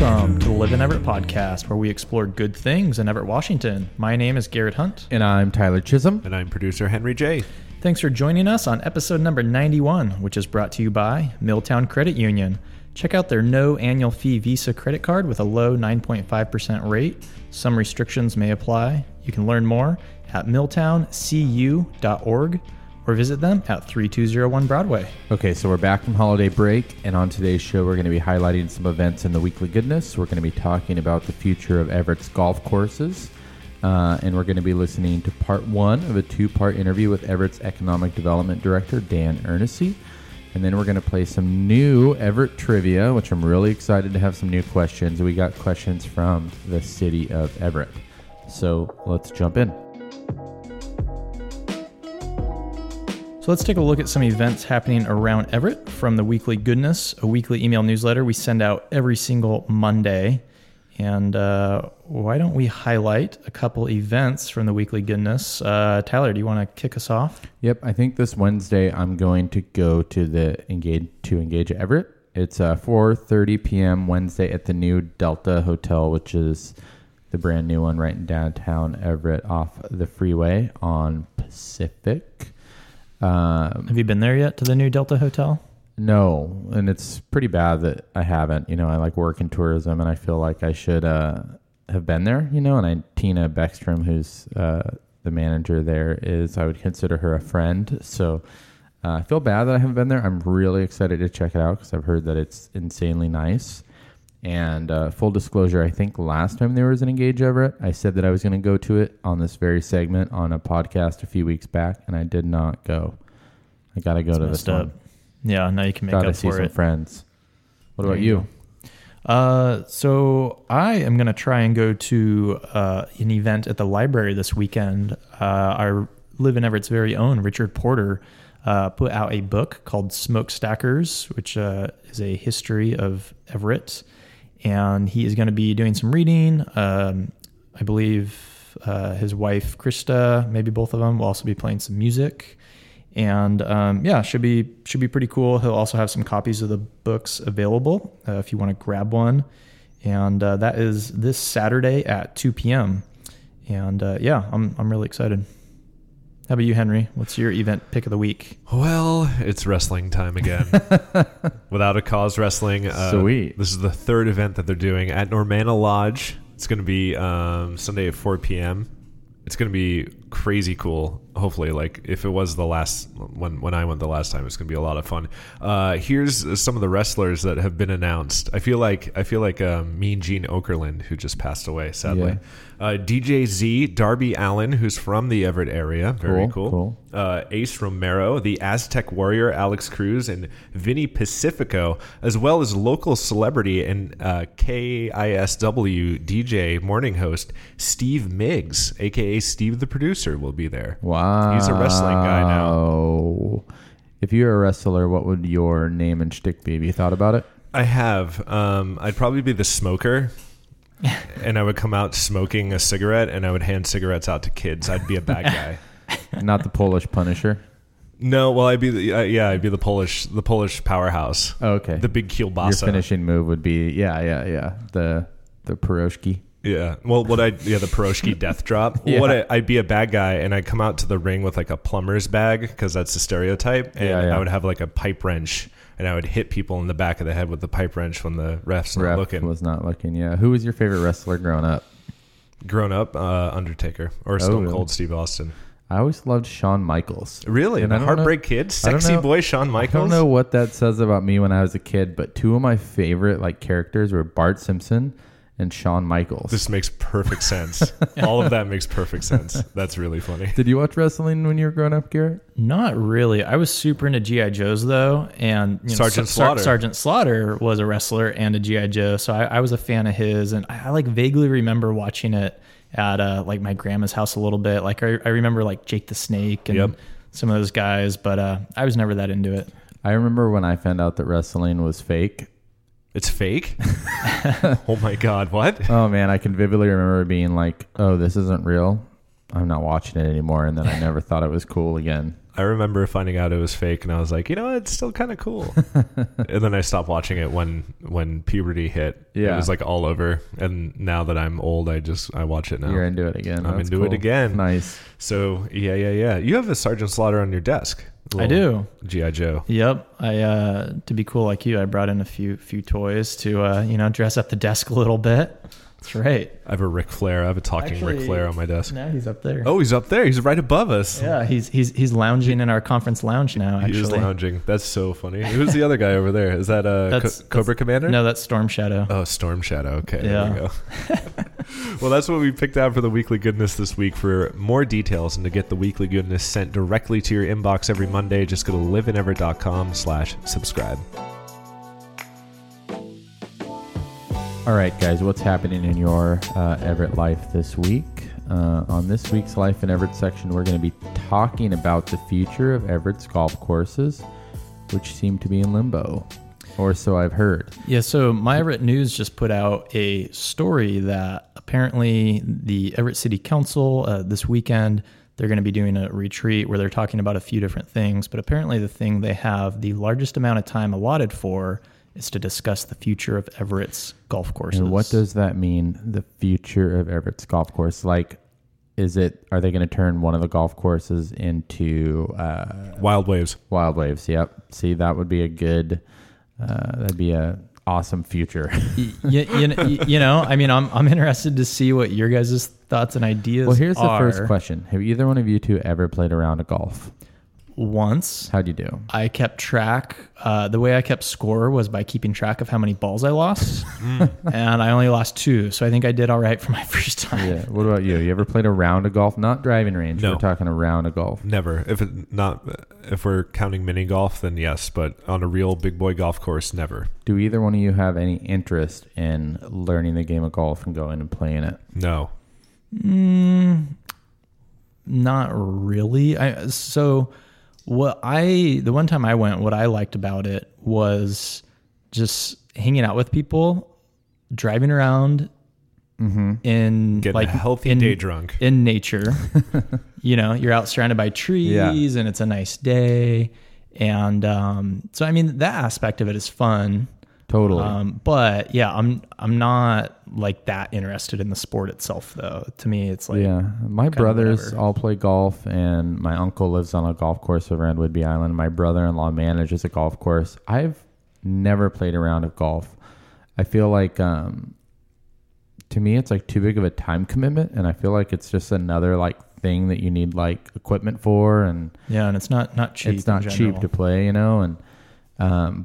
Welcome to the Live in Everett podcast, where we explore good things in Everett, Washington. My name is Garrett Hunt. And I'm Tyler Chisholm. And I'm producer Henry J. Thanks for joining us on episode number 91, which is brought to you by Milltown Credit Union. Check out their no annual fee Visa credit card with a low 9.5% rate. Some restrictions may apply. You can learn more at milltowncu.org. Or visit them at 3201 Broadway. Okay, so we're back from holiday break, and on today's show, we're going to be highlighting some events in the Weekly Goodness. We're going to be talking about the future of Everett's golf courses, and we're going to be listening to part one of a two-part interview with Everett's Economic Development Director, Dan Ernesty. And then we're going to play some new Everett trivia, which I'm really excited to have some new questions. We got questions from the city of Everett. So let's jump in. So let's take a look at some events happening around Everett from the Weekly Goodness, a weekly email newsletter we send out every single Monday. And why don't we highlight a couple events from the Weekly Goodness? Tyler, do you want to kick us off? Yep, I think this Wednesday I'm going to go to the Engage Everett. It's 4:30 p.m. Wednesday at the new Delta Hotel, which is the brand new one right in downtown Everett off the freeway on Pacific. Have you been there yet to the new Delta Hotel? No, and it's pretty bad that I haven't. You know, I like work in tourism, and I feel like I should have been there, you know. And Tina Beckstrom, who's the manager there, I would consider her a friend. So I feel bad that I haven't been there. I'm really excited to check it out because I've heard that it's insanely nice. And full disclosure, I think last time there was an Engage Everett, I said that I was going to go to it on this very segment on a podcast a few weeks back, and I did not go. I got to go to this one. Yeah, now you can make up for it. Got to see some friends. What about you? So I am going to try and go to an event at the library this weekend. Our Live in Everett's very own Richard Porter put out a book called Smokestackers, which is a history of Everett. And he is going to be doing some reading. I believe his wife, Krista, maybe both of them, will also be playing some music. And should be pretty cool. He'll also have some copies of the books available if you want to grab one. And that is this Saturday at 2 p.m. And I'm really excited. How about you, Henry? What's your event pick of the week? Well, it's wrestling time again. Without a Cause Wrestling. Sweet. This is the third event that they're doing at Normana Lodge. It's going to be Sunday at 4 p.m. It's going to be crazy cool. Hopefully, like if it was the last when I went the last time, it's going to be a lot of fun. Here's some of the wrestlers that have been announced. I feel like Mean Gene Okerlund, who just passed away, sadly. Yeah. DJ Z, Darby Allen, who's from the Everett area, very cool. Ace Romero, the Aztec Warrior, Alex Cruz, and Vinny Pacifico, as well as local celebrity and KISW DJ morning host Steve Miggs, aka Steve the Producer, will be there. Wow. He's a wrestling guy now. If you were a wrestler, what would your name and shtick be? Have you thought about it? I have. I'd probably be the smoker, and I would come out smoking a cigarette, and I would hand cigarettes out to kids. I'd be a bad guy. Not the Polish Punisher? No, well, I'd be the Polish powerhouse. Oh, okay. The big kielbasa. Your finishing move would be, the pierogi. Yeah. Well, the pierogi death drop. Yeah. I'd be a bad guy and I'd come out to the ring with like a plumber's bag because that's the stereotype. And I would have like a pipe wrench and I would hit people in the back of the head with the pipe wrench when the ref was not looking. Yeah. Who was your favorite wrestler growing up? Undertaker or Stone Cold Steve Austin. I always loved Shawn Michaels. Really? And Heartbreak Kid? Sexy boy Shawn Michaels? I don't know what that says about me when I was a kid, but two of my favorite like characters were Bart Simpson and Shawn Michaels. This makes perfect sense. All of that makes perfect sense. That's really funny. Did you watch wrestling when you were growing up, Garrett? Not really. I was super into G.I. Joes, though. And you know, Sergeant Slaughter was a wrestler and a G.I. Joe, so I was a fan of his. And I like vaguely remember watching it at like my grandma's house a little bit. Like I remember like Jake the Snake and some of those guys, but I was never that into it. I remember when I found out that wrestling was fake. It's fake? Oh my God, what? Oh man, I can vividly remember being like, oh, this isn't real. I'm not watching it anymore. And then I never thought it was cool again. I remember finding out it was fake, and I was like, you know, it's still kind of cool. And then I stopped watching it when puberty hit. Yeah. It was like all over. And now that I'm old, I watch it now. You're into it again. I'm into it again. Nice. So, yeah. You have a Sergeant Slaughter on your desk. I do. G.I. Joe. Yep. I to be cool like you, I brought in a few toys to, dress up the desk a little bit. That's right. I have a Ric Flair. I have a talking Ric Flair on my desk. Now he's up there. Oh, he's up there. He's right above us. Yeah, he's lounging in our conference lounge now. Actually, he is lounging. That's so funny. Who's the other guy over there? Is that Cobra Commander? No, that's Storm Shadow. Oh, Storm Shadow. Okay, yeah. There we go. Well, that's what we picked out for the Weekly Goodness this week. For more details and to get the Weekly Goodness sent directly to your inbox every Monday, just go to liveinever.com/subscribe. All right, guys, what's happening in your Everett life this week? On this week's Life in Everett section, we're going to be talking about the future of Everett's golf courses, which seem to be in limbo, or so I've heard. Yeah, so My Everett News just put out a story that apparently the Everett City Council this weekend, they're going to be doing a retreat where they're talking about a few different things, but apparently the thing they have the largest amount of time allotted for is to discuss the future of Everett's golf courses. And what does that mean, the future of Everett's golf course? Like, are they going to turn one of the golf courses into... Wild Waves. Wild Waves, yep. See, that would be a good... that'd be a... awesome future. I'm interested to see what your guys' thoughts and ideas are. Well, here's the first question. Have either one of you two ever played a round of golf? Once. How'd you do? I kept track. The way I kept score was by keeping track of how many balls I lost. And I only lost 2. So I think I did all right for my first time. Yeah. What about you? You ever played a round of golf? Not driving range. No. We're talking a round of golf. Never. If we're counting mini golf, then yes. But on a real big boy golf course, never. Do either one of you have any interest in learning the game of golf and going and playing it? No. Not really. The one time I went, what I liked about it was just hanging out with people, driving around, day drunk in nature. You're out surrounded by trees, and it's a nice day, and that aspect of it is fun. Totally. But yeah, I'm not like that interested in the sport itself though. To me, it's like, yeah, my brothers all play golf and my uncle lives on a golf course over on Whidbey Island. My brother-in-law manages a golf course. I've never played a round of golf. I feel like, to me, it's like too big of a time commitment. And I feel like it's just another like thing that you need like equipment for. And yeah. And it's not cheap. It's not cheap to play, and,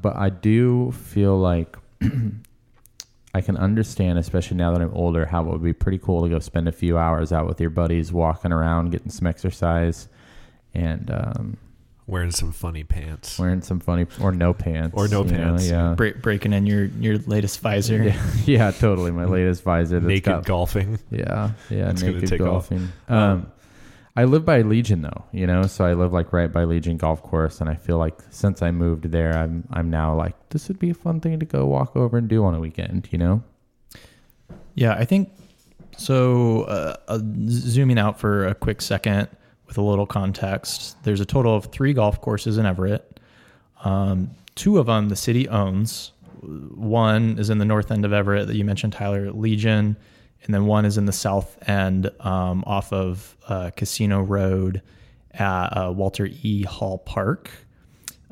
but I do feel like I can understand, especially now that I'm older, how it would be pretty cool to go spend a few hours out with your buddies, walking around, getting some exercise, and wearing some funny pants. Or no pants. Yeah. Breaking in your latest visor. Yeah, totally. My latest visor. That's naked golfing. Yeah, it's naked golfing. I live by Legion though, so I live like right by Legion Golf Course. And I feel like since I moved there, I'm now like, this would be a fun thing to go walk over and do on a weekend, Yeah, I think so. Zooming out for a quick second with a little context, there's a total of 3 golf courses in Everett. 2 of them the city owns. One is in the north end of Everett that you mentioned, Tyler, Legion. And then one is in the south end off of Casino Road at Walter E. Hall Park.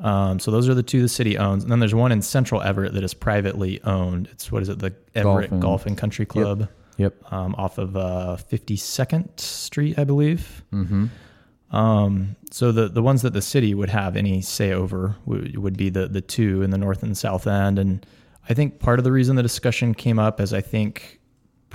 So those are the 2 the city owns. And then there's one in central Everett that is privately owned. It's, the Everett Golf and Country Club. Yep. Off of 52nd Street, I believe. Mm-hmm. So the ones that the city would have any say over would be the 2 in the north and south end. And I think part of the reason the discussion came up is I think...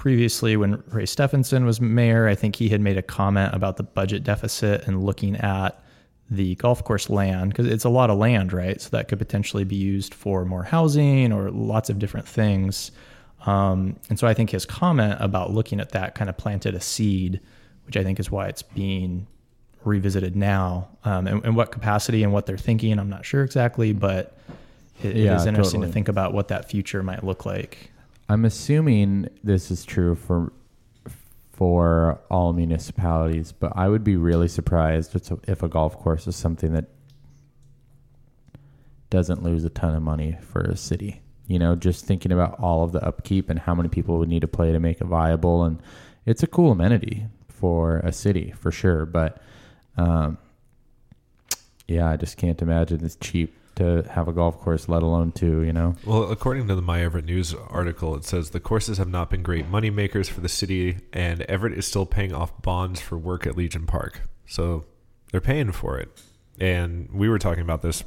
previously, when Ray Stephenson was mayor, I think he had made a comment about the budget deficit and looking at the golf course land, because it's a lot of land, right? So that could potentially be used for more housing or lots of different things. And so I think his comment about looking at that kind of planted a seed, which I think is why it's being revisited now. And what capacity and what they're thinking, I'm not sure exactly, but it is interesting to think about what that future might look like. I'm assuming this is true for for all municipalities, but I would be really surprised if a golf course is something that doesn't lose a ton of money for a city. You know, just thinking about all of the upkeep and how many people would need to play to make it viable. And it's a cool amenity for a city for sure. But, yeah, I just can't imagine it's cheap to have a golf course, let alone two, you know? Well, according to the My Everett News article, it says the courses have not been great money makers for the city, and Everett is still paying off bonds for work at Legion Park. So they're paying for it. And we were talking about this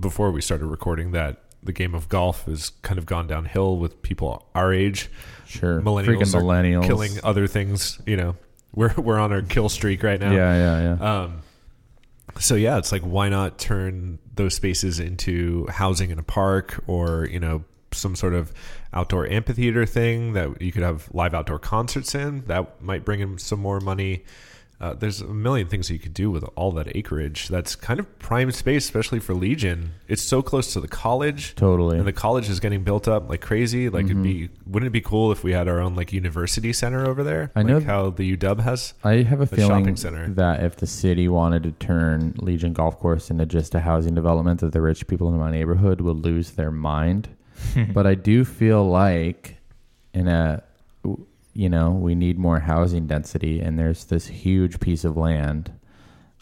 before we started recording that the game of golf has kind of gone downhill with people our age. Sure. Freaking millennials. Killing other things, you know. We're on our kill streak right now. Yeah. So yeah, it's like, why not turn those spaces into housing in a park, or, you know, some sort of outdoor amphitheater thing that you could have live outdoor concerts in? That might bring in some more money. There's a million things you could do with all that acreage. That's kind of prime space, especially for Legion. It's so close to the college. Totally. And the college is getting built up like crazy. Like, wouldn't it be cool if we had our own like university center over there? I know how the UW has. I have a feeling that if the city wanted to turn Legion Golf Course into just a housing development, that the rich people in my neighborhood would lose their mind. But I do feel like we need more housing density, and there's this huge piece of land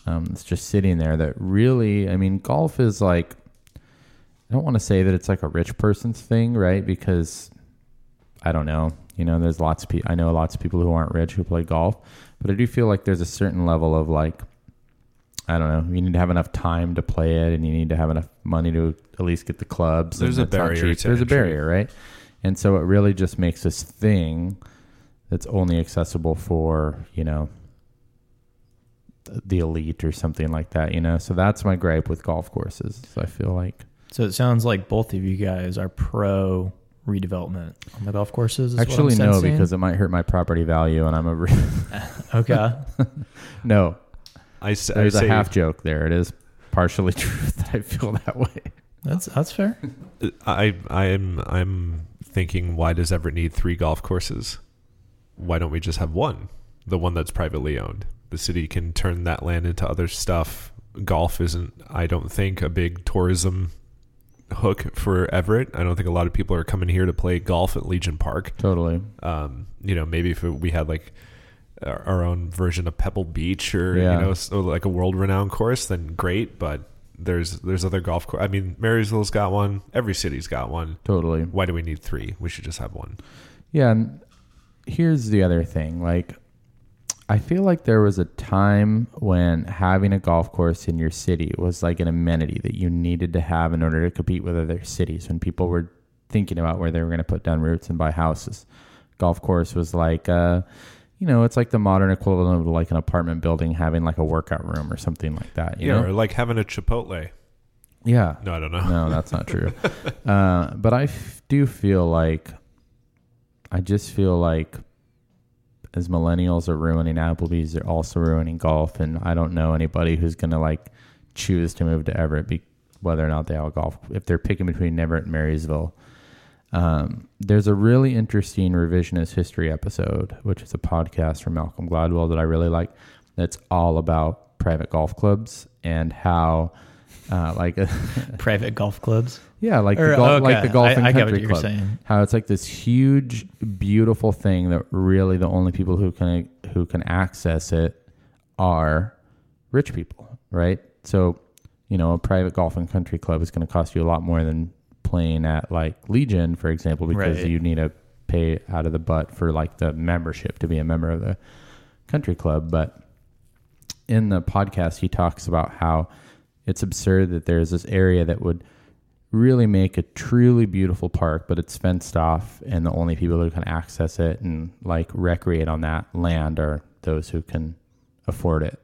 that's just sitting there that really, I mean, golf is like, I don't want to say that it's like a rich person's thing, right? Because I don't know, you know, there's lots of people, I know lots of people who aren't rich who play golf, but I do feel like there's a certain level of like, I don't know, you need to have enough time to play it, and you need to have enough money to at least get the clubs. There's a barrier. There's a barrier, right? And so it really just makes this thing that's only accessible for, you know, the elite or something like that, you know? So that's my gripe with golf courses. I feel like. So it sounds like both of you guys are pro redevelopment on the golf courses. Actually, no, because it might hurt my property value, and I'm a... Okay. No. There's a half joke there. It is partially true that I feel that way. That's fair. I'm thinking, why does Everett need three golf courses? Why don't we just have one? The one that's privately owned. The city can turn that land into other stuff. Golf isn't, I don't think, a big tourism hook for Everett. I don't think a lot of people are coming here to play golf at Legion Park. Totally. You know, maybe if we had like our own version of Pebble Beach or, you know, so like a world-renowned course, then great. But there's other golf course. I mean, Marysville's got one. Every city's got one. Totally. Why do we need three? We should just have one. Yeah, and here's the other thing. Like, I feel like there was a time when having a golf course in your city was like an amenity that you needed to have in order to compete with other cities. When people were thinking about where they were going to put down roots and buy houses, golf course was like, you know, it's like the modern equivalent of like an apartment building having like a workout room or something like that. You know? Or like having a Chipotle. Yeah. No, I don't know. No, that's not true. But I do feel like, I just feel like as millennials are ruining Applebee's, they're also ruining golf. And I don't know anybody who's going to like choose to move to Everett, whether or not they all golf, if they're picking between Everett and Marysville. There's a really interesting revisionist history episode, which is a podcast from Malcolm Gladwell that I really like. That's all about private golf clubs and how, private golf clubs. Yeah, like the golf and country club. Saying. How it's like this huge, beautiful thing that really the only people who can access it are rich people, right? So, you know, a private golf and country club is going to cost you a lot more than playing at like Legion, for example, because you need to pay out of the butt for like the membership to be a member of the country club. But in the podcast, he talks about how it's absurd that there's this area that would really make a truly beautiful park, but it's fenced off, and the only people who can access it and like recreate on that land are those who can afford it.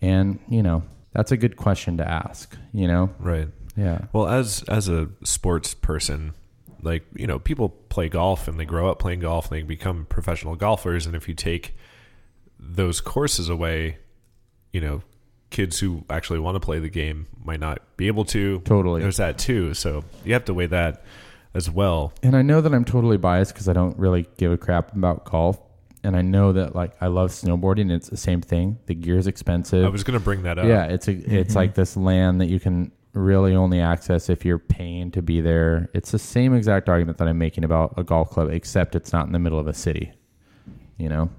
And, you know, that's a good question to ask, you know? Right. Yeah. Well, as a sports person, like, you know, people play golf and they grow up playing golf and they become professional golfers. And if you take those courses away, you know, kids who actually want to play the game might not be able to. Totally. There's that too. So you have to weigh that as well. And I know that I'm totally biased because I don't really give a crap about golf. and I know that like I love snowboarding. It's the same thing. The gear's expensive. I was going to bring that up. Yeah, it's like this land that you can really only access if you're paying to be there. It's the same exact argument that I'm making about a golf club, except it's not in the middle of a city, you know?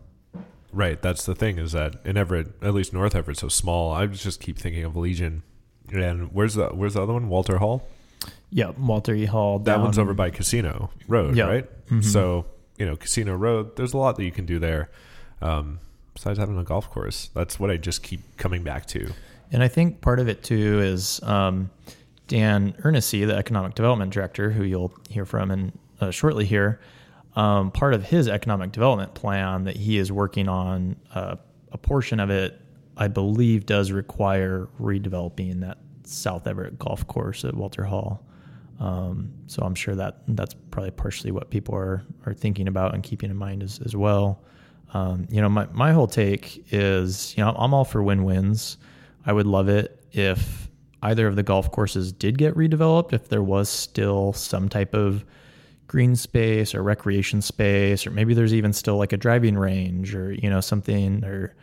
Right. That's the thing, is that in Everett, at least North Everett's so small. I just keep thinking of Legion. And where's the other one? Walter Hall? Yeah, Walter E. Hall. That one's over by Casino Road, yep. Right? Mm-hmm. So, you know, Casino Road, there's a lot that you can do there, besides having a golf course. That's what I just keep coming back to. And I think part of it, too, is Dan Ernesty, the economic development director, who you'll hear from in shortly here, part of his economic development plan that he is working on, a portion of it, I believe, does require redeveloping that South Everett golf course at Walter Hall. So I'm sure that's probably partially what people are thinking about and keeping in mind as well. You know, my whole take is, you know, I'm all for win-wins. I would love it if either of the golf courses did get redeveloped, if there was still some type of green space or recreation space, or maybe there's even still like a driving range or, you know, something, or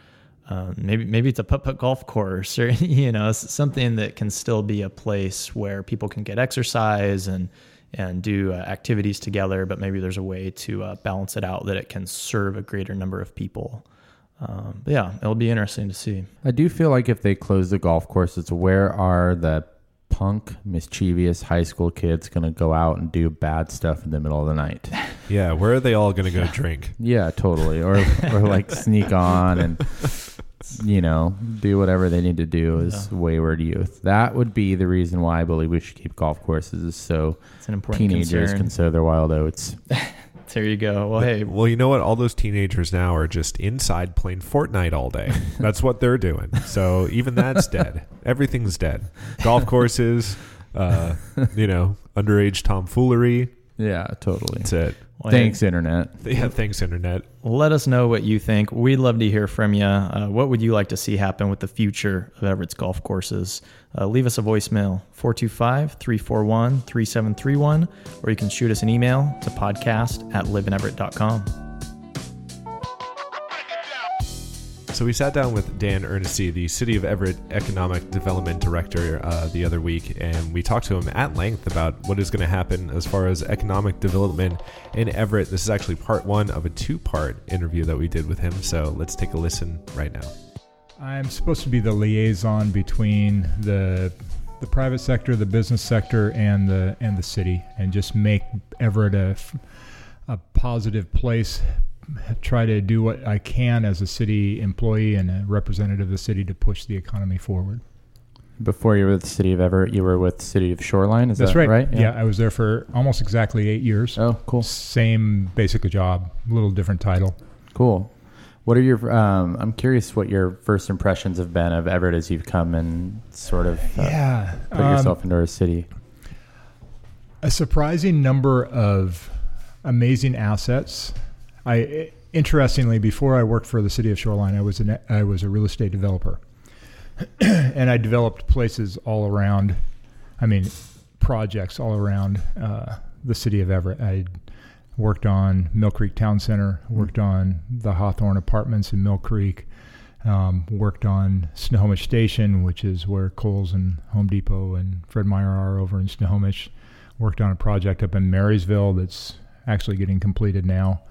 maybe it's a putt-putt golf course, or, you know, something that can still be a place where people can get exercise and do activities together, but maybe there's a way to balance it out that it can serve a greater number of people. But yeah, it'll be interesting to see. I do feel like if they close the golf course, it's where are the punk, mischievous high school kids going to go out and do bad stuff in the middle of the night? Yeah, where are they all going to go drink? Yeah, totally. Or like sneak on and, you know, do whatever they need to do as wayward youth. That would be the reason why I believe we should keep golf courses, is so teenagers can sow their wild oats. There you go. Well, hey. Well, you know what? All those teenagers now are just inside playing Fortnite all day. That's what they're doing. So even that's dead. Everything's dead. Golf courses, you know, underage tomfoolery. Yeah, totally. That's it. Well, thanks, Internet. Yeah, thanks, Internet. Let us know what you think. We'd love to hear from you. What would you like to see happen with the future of Everett's golf courses? Leave us a voicemail, 425-341-3731, or you can shoot us an email to podcast@liveineverett.com. So we sat down with Dan Ernesty, the City of Everett Economic Development Director, the other week, and we talked to him at length about what is going to happen as far as economic development in Everett. This is actually part one of a two-part interview that we did with him, so let's take a listen right now. I'm supposed to be the liaison between the private sector, the business sector, and the city, and just make Everett a positive place. Try to do what I can as a city employee and a representative of the city to push the economy forward. Before you were with the City of Everett, you were with the City of Shoreline, is that right? That's right. Yeah, I was there for almost exactly 8 years. Oh, cool. Same basic job, a little different title. Cool. What are your, I'm curious what your first impressions have been of Everett as you've come and sort of put yourself into our city. A surprising number of amazing assets. Interestingly, before I worked for the City of Shoreline, I was a real estate developer, and I developed places all around. I mean, projects all around the City of Everett. I worked on Mill Creek Town Center, worked on the Hawthorne Apartments in Mill Creek, worked on Snohomish Station, which is where Kohl's and Home Depot and Fred Meyer are over in Snohomish. Worked on a project up in Marysville that's actually getting completed now.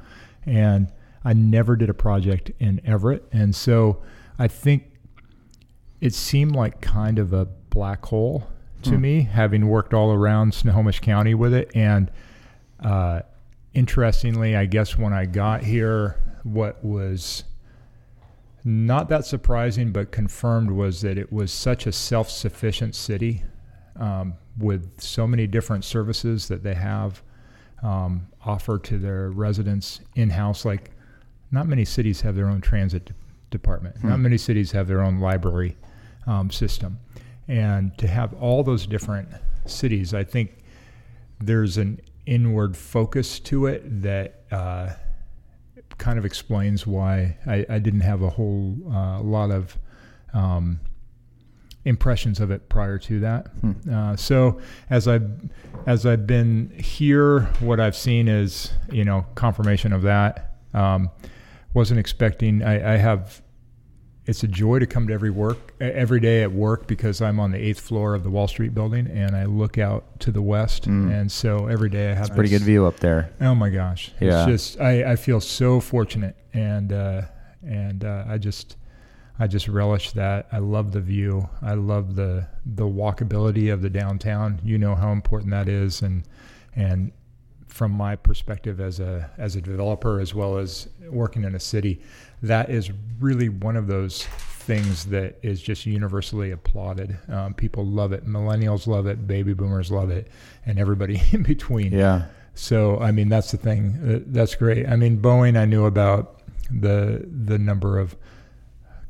And I never did a project in Everett. And so I think it seemed like kind of a black hole to me, having worked all around Snohomish County with it. And interestingly, I guess when I got here, what was not that surprising but confirmed was that it was such a self-sufficient city with so many different services that they have. Offer to their residents in-house. Like, not many cities have their own transit department. Not many cities have their own library system. And to have all those different cities, I think there's an inward focus to it that kind of explains why I didn't have a whole lot of impressions of it prior to that. So as I've been here, what I've seen is, you know, confirmation of that. wasn't expecting. I have, it's a joy to come to every day at work, because I'm on the 8th floor of the Wall Street building and I look out to the west. And so every day I have pretty good view up there. Oh my gosh. Yeah. It's just, I feel so fortunate, and I just relish that. I love the view. I love the walkability of the downtown. You know how important that is. And from my perspective as a developer, as well as working in a city, that is really one of those things that is just universally applauded. People love it. Millennials love it. Baby boomers love it. And everybody in between. Yeah. So, I mean, that's the thing. That's great. I mean, Boeing, I knew about the number of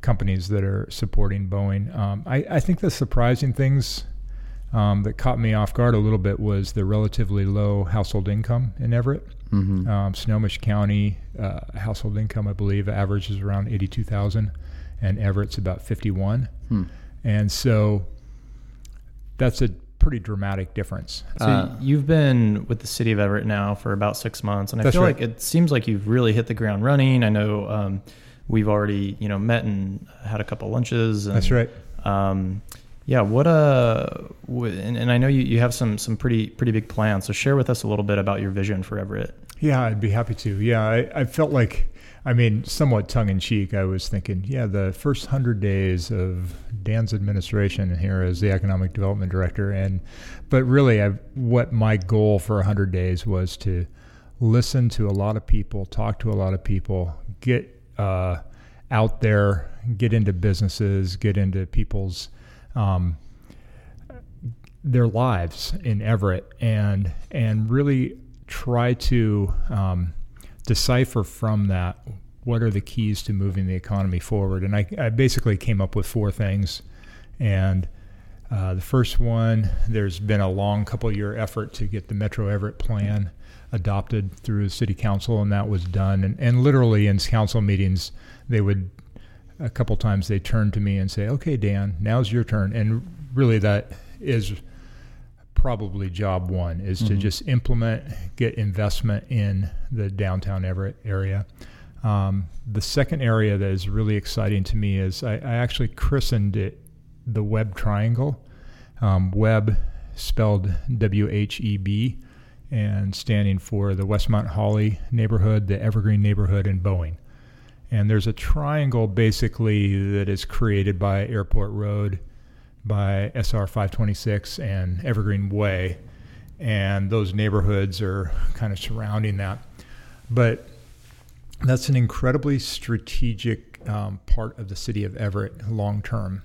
companies that are supporting Boeing. I think the surprising things that caught me off guard a little bit was the relatively low household income in Everett. Mm-hmm. Snohomish County household income, I believe, averages around $82,000, and Everett's about $51,000. And so that's a pretty dramatic difference. So you've been with the city of Everett now for about 6 months, and I feel like it seems like you've really hit the ground running. I know we've already, met and had a couple lunches. And, that's right. Yeah. What and I know you have some pretty big plans. So share with us a little bit about your vision for Everett. Yeah, I'd be happy to. Yeah, I felt like, I mean, somewhat tongue in cheek, I was thinking, the first 100 days of Dan's administration here as the economic development director, but really, what my goal for 100 days was to listen to a lot of people, talk to a lot of people, get out there, get into businesses, get into people's their lives in Everett, and really try to decipher from that what are the keys to moving the economy forward. And I basically came up with 4 things. And the first one, there's been a long couple-year effort to get the Metro Everett plan adopted through the city council, and that was done. And literally in council meetings, a couple times they turned to me and say, okay, Dan, now's your turn. And really that is probably job one, is to just implement, get investment in the downtown Everett area. The second area that is really exciting to me is I actually christened it the Web Triangle. Web spelled W-H-E-B, and standing for the Westmont Holly neighborhood, the Evergreen neighborhood, and Boeing. And there's a triangle basically that is created by Airport Road, by SR 526, and Evergreen Way. And those neighborhoods are kind of surrounding that. But that's an incredibly strategic part of the city of Everett long term.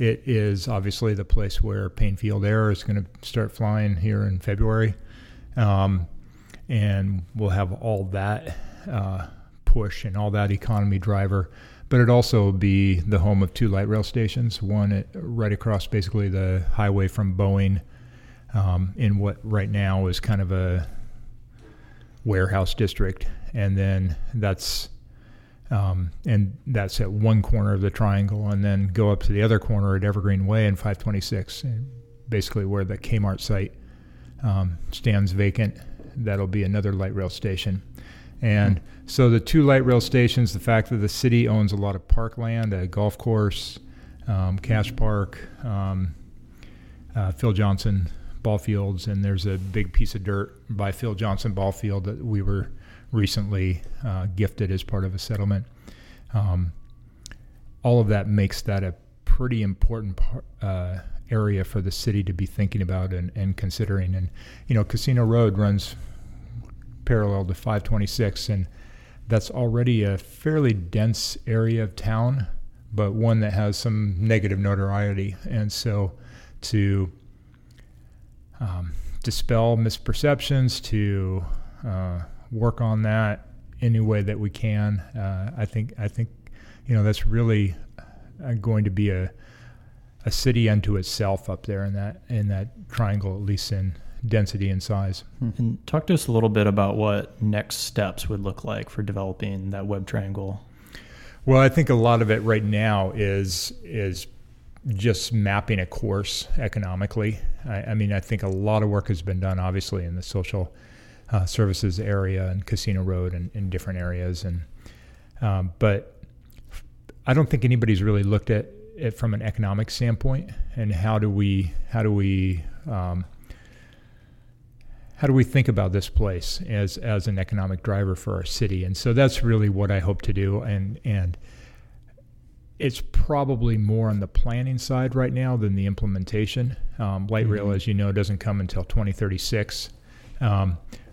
It is obviously the place where Paine-Field Air is going to start flying here in February. And we'll have all that push and all that economy driver. But it also will be the home of 2 light rail stations, one right across basically the highway from Boeing, in what right now is kind of a warehouse district. And then that's... and that's at one corner of the triangle, and then go up to the other corner at Evergreen Way and 526, basically where the Kmart site stands vacant. That'll be another light rail station. And so the 2 light rail stations, the fact that the city owns a lot of parkland, a golf course, Cash Park, Phil Johnson ball fields, and there's a big piece of dirt by Phil Johnson ball field that we were recently gifted as part of a settlement. All of that makes that a pretty important area for the city to be thinking about and considering. And, Casino Road runs parallel to 526, and that's already a fairly dense area of town, but one that has some negative notoriety. And so to dispel misperceptions, to work on that any way that we can. I think, that's really going to be a city unto itself up there in that triangle, at least in density and size. And talk to us a little bit about what next steps would look like for developing that Web Triangle. Well, I think a lot of it right now is just mapping a course economically. I mean, I think a lot of work has been done, obviously, in the social services area and Casino Road and in different areas. And But I don't think anybody's really looked at it from an economic standpoint, and how do we think about this place as an economic driver for our city. And so that's really what I hope to do. And it's probably more on the planning side right now than the implementation. Light rail, as you know, doesn't come until 2036.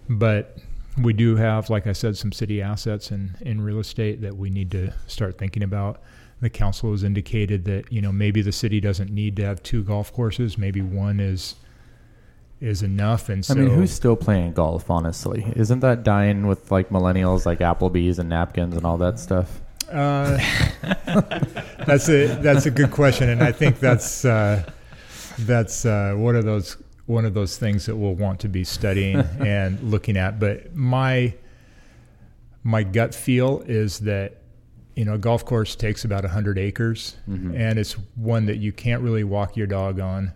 But we do have, like I said, some city assets in real estate that we need to start thinking about. The council has indicated that, you know, maybe the city doesn't need to have two golf courses. Maybe one is enough. And so, I mean, who's still playing golf, honestly? Isn't that dying with like millennials, like Applebee's and napkins and all that stuff? That's a good question, and I think that's one of those things that we'll want to be studying and looking at. But my gut feel is that, you know, a golf course takes about 100 acres, and it's one that you can't really walk your dog on.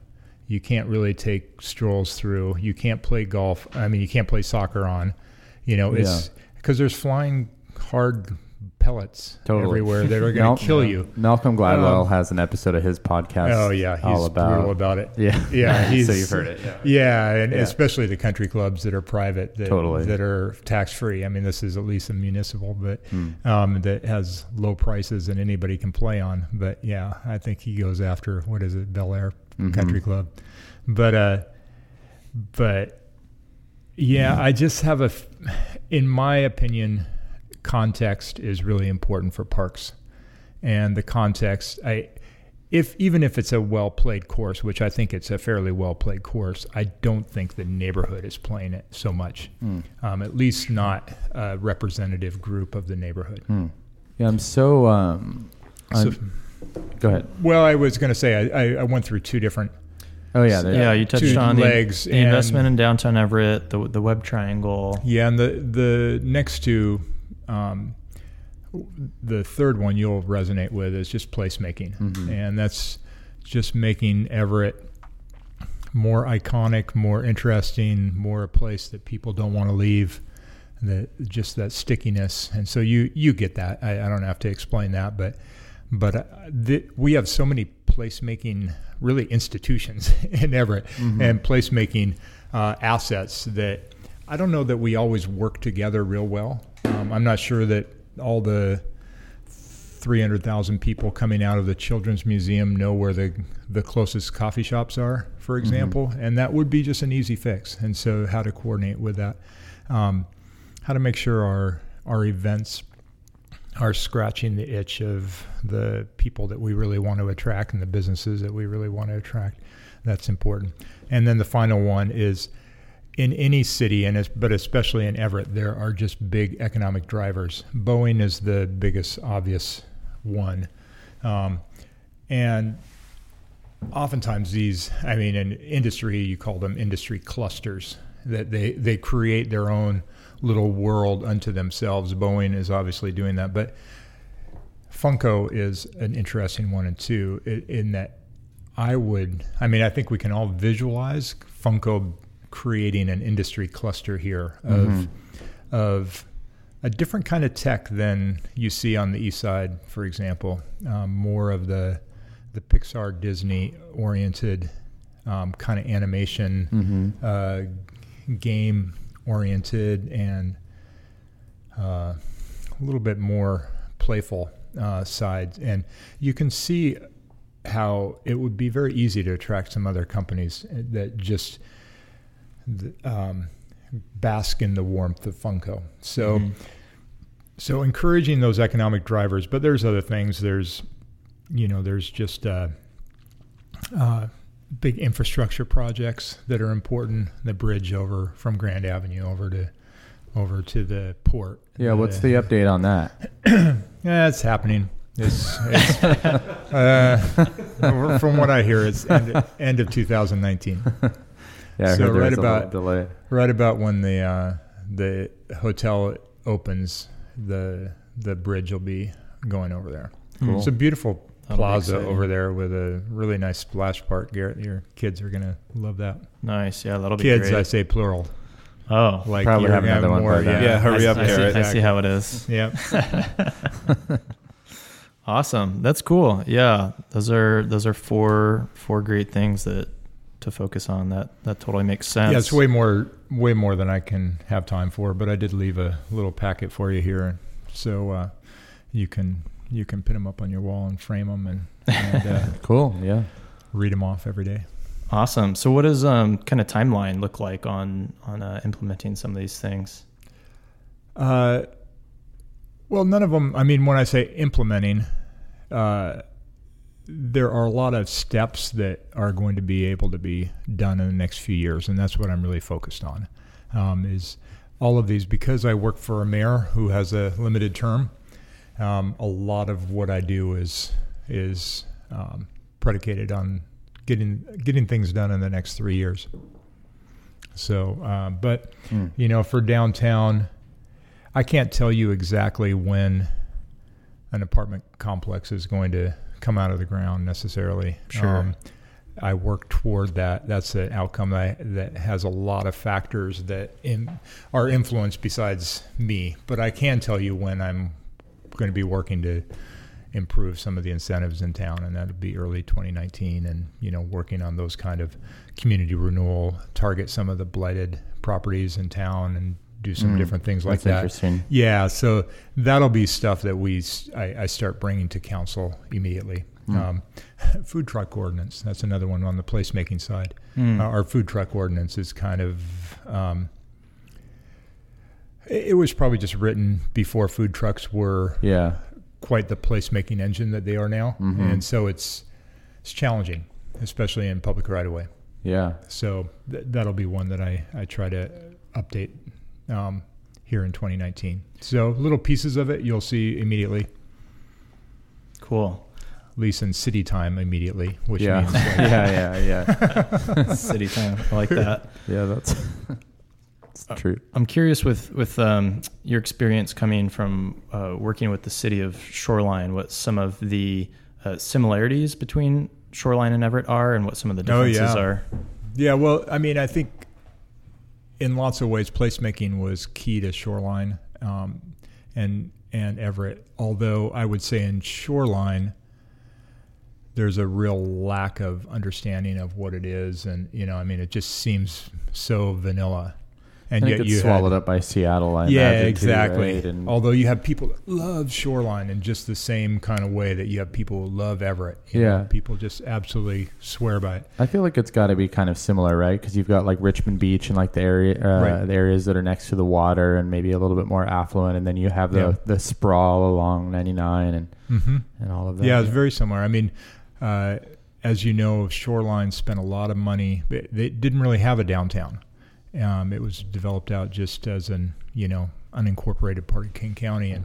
You can't really take strolls through. You can't play golf. I mean, you can't play soccer on. You know, it's because there's flying hard pellets everywhere that are going to kill you. Malcolm Gladwell has an episode of his podcast. Oh yeah, he's all brutal about it. Yeah. So you've heard it. Yeah, especially the country clubs that are private, that are tax free. I mean, this is at least a municipal, but that has low prices and anybody can play on. But yeah, I think he goes after Bel Air Country Club, but I just have in my opinion, context is really important for parks. And the context, even if it's a well-played course, which I think it's a fairly well-played course, I don't think the neighborhood is playing it so much, at least not a representative group of the neighborhood. Yeah, I'm so... go ahead. Well, I was going to say, I went through two different... Oh, yeah. You touched on the investment in downtown Everett, the Web Triangle. Yeah, and the next two... the third one you'll resonate with is just placemaking. And that's just making Everett more iconic, more interesting, more a place that people don't want to leave, just that stickiness. And so you get that. I don't have to explain that, but we have so many placemaking, really, institutions in Everett and placemaking assets that I don't know that we always work together real well. I'm not sure that all the 300,000 people coming out of the Children's Museum know where the closest coffee shops are, for example, and that would be just an easy fix. And so how to coordinate with that, how to make sure our events are scratching the itch of the people that we really want to attract and the businesses that we really want to attract. That's important. And then the final one is, in any city, but especially in Everett, there are just big economic drivers. Boeing is the biggest obvious one. And oftentimes in industry, you call them industry clusters, that they create their own little world unto themselves. Boeing is obviously doing that. But Funko is an interesting one, and two, in that I think we can all visualize Funko creating an industry cluster here of a different kind of tech than you see on the east side, for example, more of the Pixar, Disney oriented kind of animation, game oriented, and a little bit more playful sides. And you can see how it would be very easy to attract some other companies that just bask in the warmth of Funko. So encouraging those economic drivers, but there's other things. There's just big infrastructure projects that are important. The bridge over from Grand Avenue over to the port. Yeah, what's the update on that? Yeah, it's happening. It's from what I hear, it's end of 2019. Yeah, so right about when the hotel opens, the bridge will be going over there. Cool. It's a beautiful plaza over there with a really nice splash park. Garrett, your kids are gonna love that. Nice, yeah, that'll be great. Kids, I say plural. Oh, like probably have another one. More, yeah. Yeah, hurry up, Garrett. I see how it is. Yep. Awesome. That's cool. Yeah, those are four great things that to focus on. That totally makes sense. Yeah, it's way more than I can have time for. But I did leave a little packet for you here, so you can pin them up on your wall and frame them and cool. Yeah, read them off every day. Awesome. So what does kind of timeline look like on implementing some of these things? Well, none of them. I mean, when I say implementing, there are a lot of steps that are going to be able to be done in the next few years, and that's what I'm really focused on. Is all of these, because I work for a mayor who has a limited term. A lot of what I do is predicated on getting things done in the next 3 years. So, you know, for downtown, I can't tell you exactly when an apartment complex is going to come out of the ground necessarily. Sure. I work toward that. That's an outcome that has a lot of factors that are influenced besides me. But I can tell you when I'm going to be working to improve some of the incentives in town, and that'll be early 2019, and you know, working on those kind of community renewal, target some of the blighted properties in town and do some different things like that. Interesting. Yeah, so that'll be stuff that I start bringing to council immediately. Food truck ordinance, that's another one on the placemaking side. Our food truck ordinance is kind of it was probably just written before food trucks were quite the placemaking engine that they are now. Mm-hmm. And so it's challenging, especially in public right-of-way. Yeah. So that'll be one that I try to update here in 2019. So little pieces of it you'll see immediately. Cool. At least in city time immediately, which means like, city time. I like that. Yeah, that's true. I'm curious with your experience coming from working with the city of Shoreline, what some of the similarities between Shoreline and Everett are and what some of the differences are. Yeah, well, I mean, I think in lots of ways placemaking was key to Shoreline and Everett, although I would say in Shoreline there's a real lack of understanding of what it is. And, you know, I mean, it just seems so vanilla. And yet you swallowed up by Seattle. I imagine, exactly. Too, right? And although you have people that love Shoreline in just the same kind of way that you have people who love Everett. You know, people just absolutely swear by it. I feel like it's got to be kind of similar, right? Because you've got like Richmond Beach and like the area, the areas that are next to the water and maybe a little bit more affluent, and then you have the sprawl along 99 and all of that. Yeah, it's very similar. I mean, as you know, Shoreline spent a lot of money. They didn't really have a downtown. It was developed out just as an unincorporated part of King County.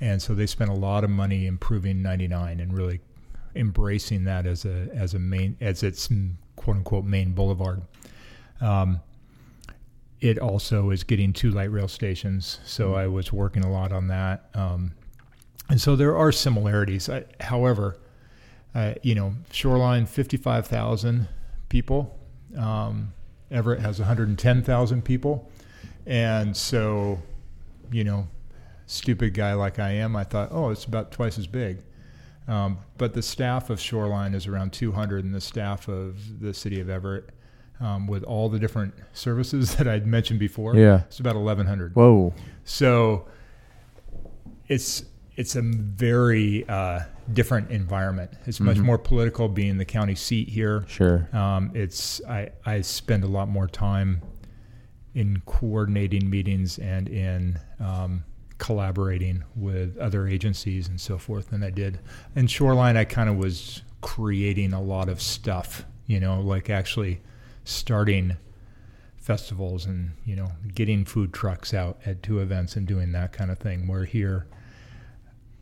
And so they spent a lot of money improving 99 and really embracing that as its quote unquote main boulevard. It also is getting 2 light rail stations. So I was working a lot on that. And so there are similarities. However, you know, Shoreline, 55,000 people, Everett has 110,000 people. And so, you know, stupid guy like I am, I thought, oh, it's about twice as big. But the staff of Shoreline is around 200, and the staff of the city of Everett, with all the different services that I'd mentioned before, it's about 1,100. Whoa. So it's a very different environment. It's much more political, being the county seat here. Sure. I spend a lot more time in coordinating meetings and in collaborating with other agencies and so forth than I did. In Shoreline, I kind of was creating a lot of stuff, you know, like actually starting festivals and, you know, getting food trucks out at 2 events and doing that kind of thing. Where here,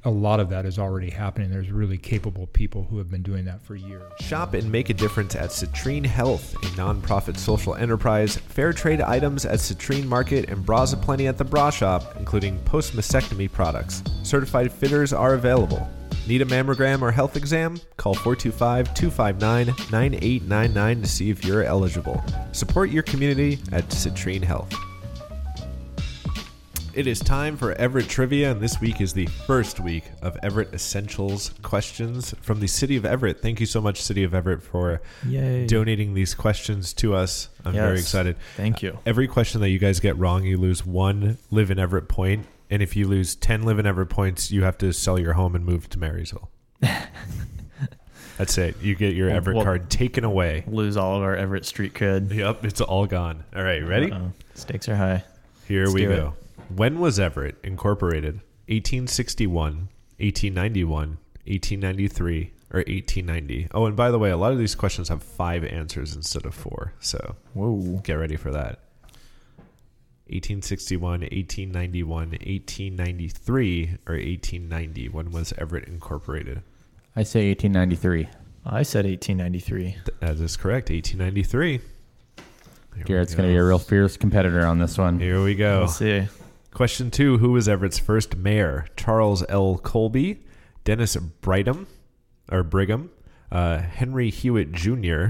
a lot of that is already happening. There's really capable people who have been doing that for years. Shop and make a difference at Citrine Health, a nonprofit social enterprise. Fair trade items at Citrine Market and Bras A Plenty at the Bra Shop, including post-mastectomy products. Certified fitters are available. Need a mammogram or health exam? Call 425-259-9899 to see if you're eligible. Support your community at Citrine Health. It is time for Everett Trivia, and this week is the first week of Everett Essentials questions from the City of Everett. Thank you so much, City of Everett, for donating these questions to us. I'm very excited. Thank you. Every question that you guys get wrong, you lose one Live in Everett point, and if you lose 10 Live in Everett points, you have to sell your home and move to Marysville. That's it. You get your Everett card taken away. Lose all of our Everett street cred. Yep, it's all gone. All right, ready? Uh-oh. Stakes are high. Here we go. When was Everett incorporated? 1861, 1891, 1893, or 1890? Oh, and by the way, a lot of these questions have 5 answers instead of 4. So get ready for that. 1861, 1891, 1893, or 1890? When was Everett incorporated? I say 1893. I said 1893. That is correct. 1893. Garrett's going to be a real fierce competitor on this one. Here we go. Let's see. Question 2. Who was Everett's first mayor? Charles L. Colby, Dennis Brigham, Henry Hewitt Jr.,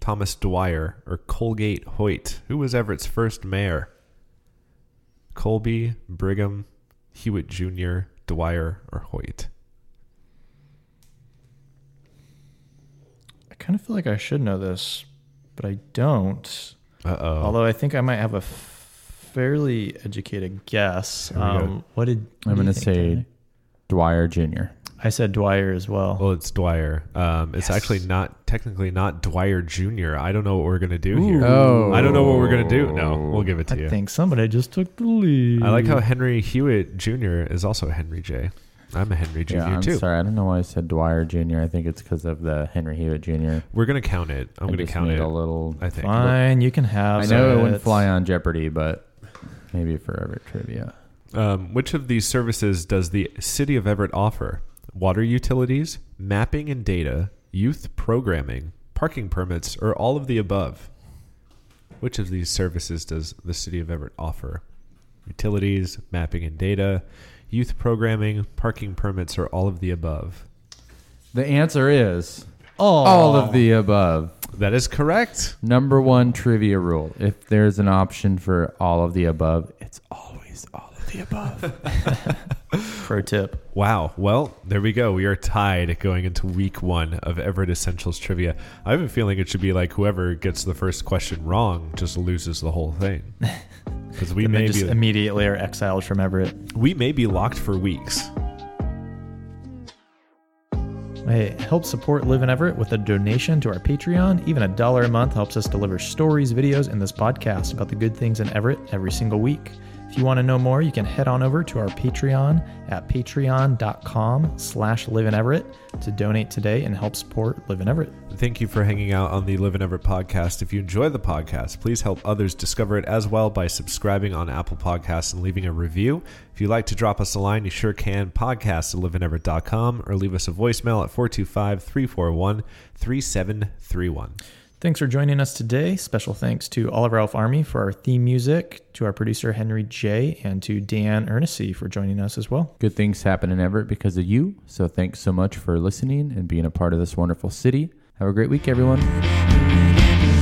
Thomas Dwyer, or Colgate Hoyt? Who was Everett's first mayor? Colby, Brigham, Hewitt Jr., Dwyer, or Hoyt? I kind of feel like I should know this, but I don't. Uh-oh. Although I think I might have a fairly educated guess. I'm going to say Dwyer Jr. I said Dwyer as well. Well, it's Dwyer. It's actually not Dwyer Jr. I don't know what we're going to do here. Oh. I don't know what we're going to do. No, we'll give it to you. I think somebody just took the lead. I like how Henry Hewitt Jr. is also Henry J. I'm a Henry Jr. too. I'm sorry. I don't know why I said Dwyer Jr. I think it's because of the Henry Hewitt Jr. We're going to count it. I'm going to count it. A little, I think. Fine, you can have it. I know it wouldn't fly on Jeopardy, but maybe for Everett Trivia. Which of these services does the City of Everett offer? Water utilities, mapping and data, youth programming, parking permits, or all of the above? Which of these services does the City of Everett offer? Utilities, mapping and data, youth programming, parking permits, or all of the above? The answer is all of the above. That is correct. Number one trivia rule. If there's an option for all of the above, it's always all of the above. Pro tip. Wow. Well, there we go. We are tied going into week one of Everett Essentials Trivia. I have a feeling it should be like whoever gets the first question wrong just loses the whole thing. Because we may just immediately are exiled from Everett. We may be locked for weeks. Hey, help support Live in Everett with a donation to our Patreon. Even $1 a month helps us deliver stories, videos, and this podcast about the good things in Everett every single week. If you want to know more, you can head on over to our Patreon at patreon.com/liveineverett to donate today and help support Live in Everett. Thank you for hanging out on the Live in Everett podcast. If you enjoy the podcast, please help others discover it as well by subscribing on Apple Podcasts and leaving a review. If you'd like to drop us a line, you sure can. podcast@liveineverett.com or leave us a voicemail at 425-341-3731. Thanks for joining us today. Special thanks to Oliver Elf Army for our theme music, to our producer Henry J., and to Dan Ernesty for joining us as well. Good things happen in Everett because of you, so thanks so much for listening and being a part of this wonderful city. Have a great week, everyone.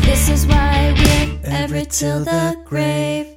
This is why we're Everett till the grave.